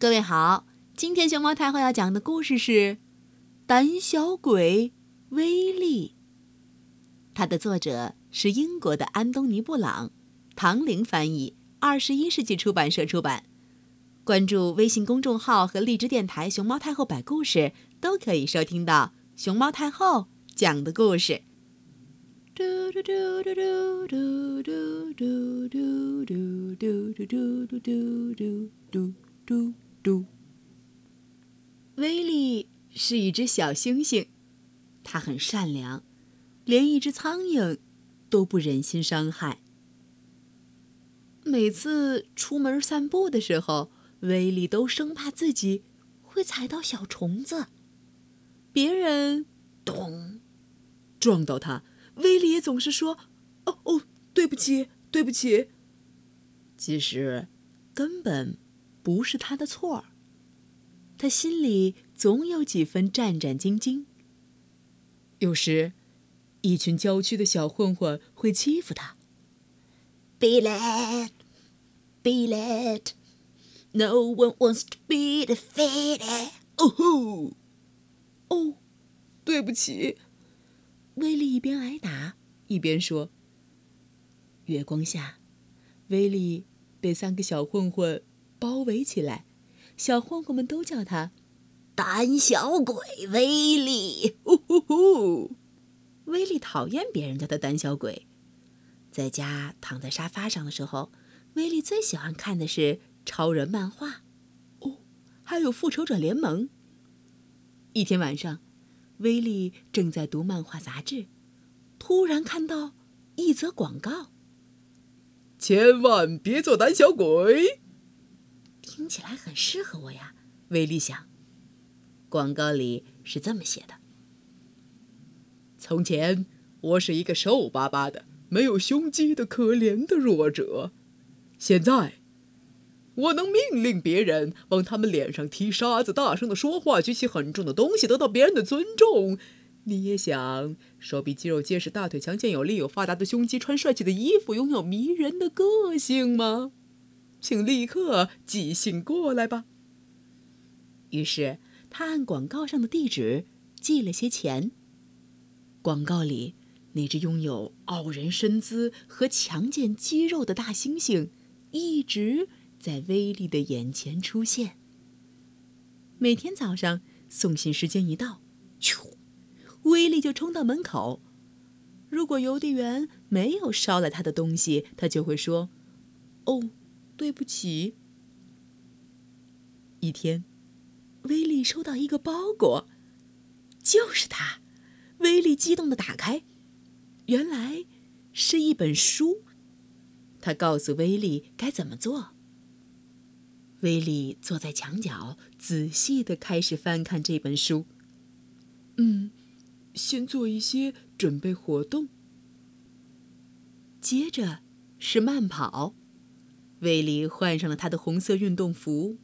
各位好，今天熊猫太后要讲的故事是《胆小鬼威力》，它的作者是英国的安东尼·布朗，唐玲翻译，21世纪出版社出版。关注微信公众号和荔枝电台熊猫太后摆故事，都可以收听到熊猫太后讲的故事。嘟嘟嘟嘟嘟嘟嘟嘟嘟嘟嘟嘟嘟嘟嘟嘟。威力是一只小猩猩，它很善良，连一只苍蝇都不忍心伤害。每次出门散步的时候，威力都生怕自己会踩到小虫子，别人咚撞到他，威力也总是说哦，对不起对不起，其实根本不是他的错，他心里总有几分战战兢兢。有时一群郊区的小混混会欺负他， Be let No one wants to be defeated. 哦，对不起。威力一边挨打一边说。月光下，威力被三个小混混包围起来，小混混们都叫他胆小鬼威力。威力讨厌别人叫他胆小鬼。在家躺在沙发上的时候，威力最喜欢看的是超人漫画，还有复仇者联盟。一天晚上，威力正在读漫画杂志，突然看到一则广告：千万别做胆小鬼。听起来很适合我呀，威力想。广告里是这么写的：从前我是一个瘦巴巴的、没有胸肌的可怜的弱者，现在我能命令别人往他们脸上踢沙子，大声的说话，举起很重的东西，得到别人的尊重。你也想手臂肌肉结实、大腿强健有力、有发达的胸肌、穿帅气的衣服、拥有迷人的个性吗？请立刻寄信过来吧。于是他按广告上的地址寄了些钱。广告里那只拥有傲人身姿和强健肌肉的大猩猩一直在威力的眼前出现。每天早上送信时间一到，威力就冲到门口。如果邮递员没有捎来他的东西，他就会说：哦，对不起。一天，威力收到一个包裹，就是它。威力激动地打开，原来是一本书。他告诉威力该怎么做。威力坐在墙角，仔细地开始翻看这本书。先做一些准备活动。接着是慢跑。威力换上了他的红色运动服，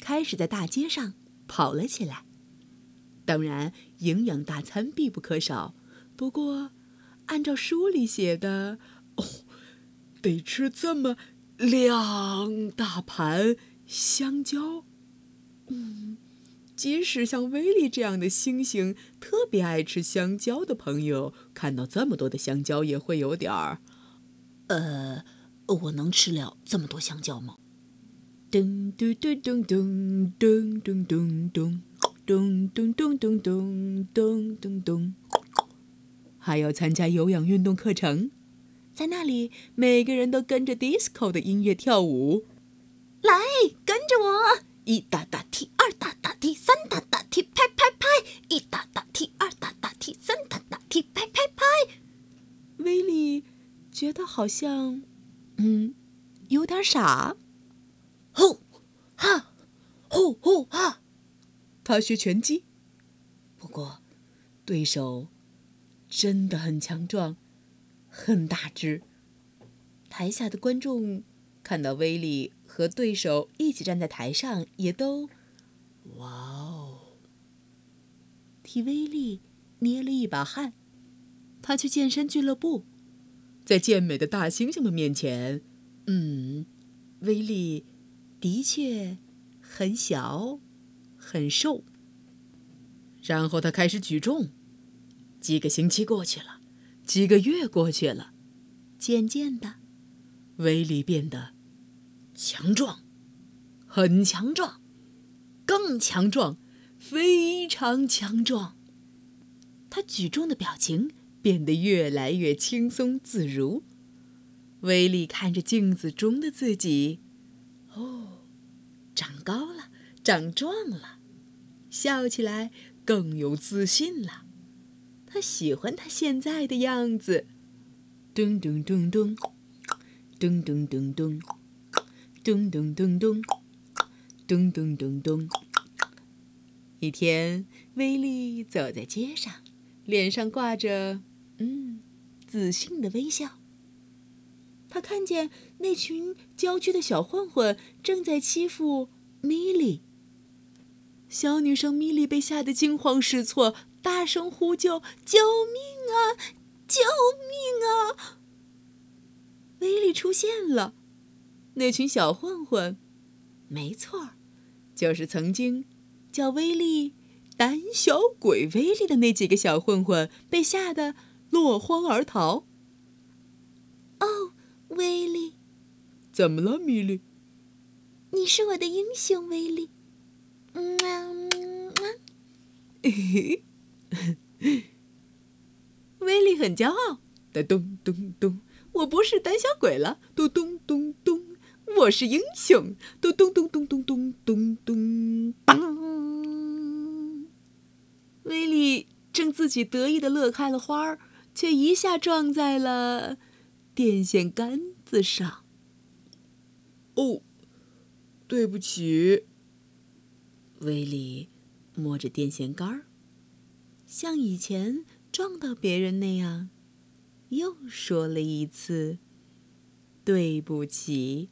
开始在大街上跑了起来。当然，营养大餐必不可少，不过按照书里写的，得吃这么2大盘香蕉。即使像威力这样的猩猩特别爱吃香蕉的朋友，看到这么多的香蕉也会有点儿我能吃了这么多香蕉吗？咚咚咚咚咚咚咚咚咚咚咚咚咚咚咚咚咚。还要参加有氧运动课程，在那里，每个人都跟着 disco 的音乐跳舞。来，跟着我！1大大踢，2大大踢，3大大踢，拍拍拍！1大大踢，2大大踢，3大大踢，拍拍拍！威力觉得好像，有点傻。吼哈，吼吼哈！他学拳击，不过对手真的很强壮，很大只。台下的观众看到威力和对手一起站在台上，也都哇哦，替威力捏了一把汗。他去健身俱乐部，在健美的大猩猩们面前，威力的确很小，很瘦。然后他开始举重，几个星期过去了，几个月过去了，渐渐的，威力变得强壮，很强壮，更强壮，非常强壮。他举重的表情变得越来越轻松自如。威力看着镜子中的自己，哦，长高了，长壮了，笑起来更有自信了。他喜欢他现在的样子。咚咚咚咚，咚咚咚咚，咚咚咚咚，咚咚咚咚。一天，威力走在街上，脸上挂着自信的微笑。他看见那群郊区的小混混正在欺负米莉。小女生米莉被吓得惊慌失措，大声呼救：“救命啊！救命啊！”威力出现了，那群小混混，没错，就是曾经叫威力胆小鬼威力的那几个小混混，被吓得落荒而逃。哦，威力，怎么了，米莉？你是我的英雄，威力。威力很骄傲，咚咚咚，我不是胆小鬼了，咚咚咚咚，我是英雄，咚咚咚咚咚咚咚咚咚。威力正自己得意地乐开了花儿，却一下撞在了电线杆子上。哦，对不起。威力摸着电线杆，像以前撞到别人那样，又说了一次对不起。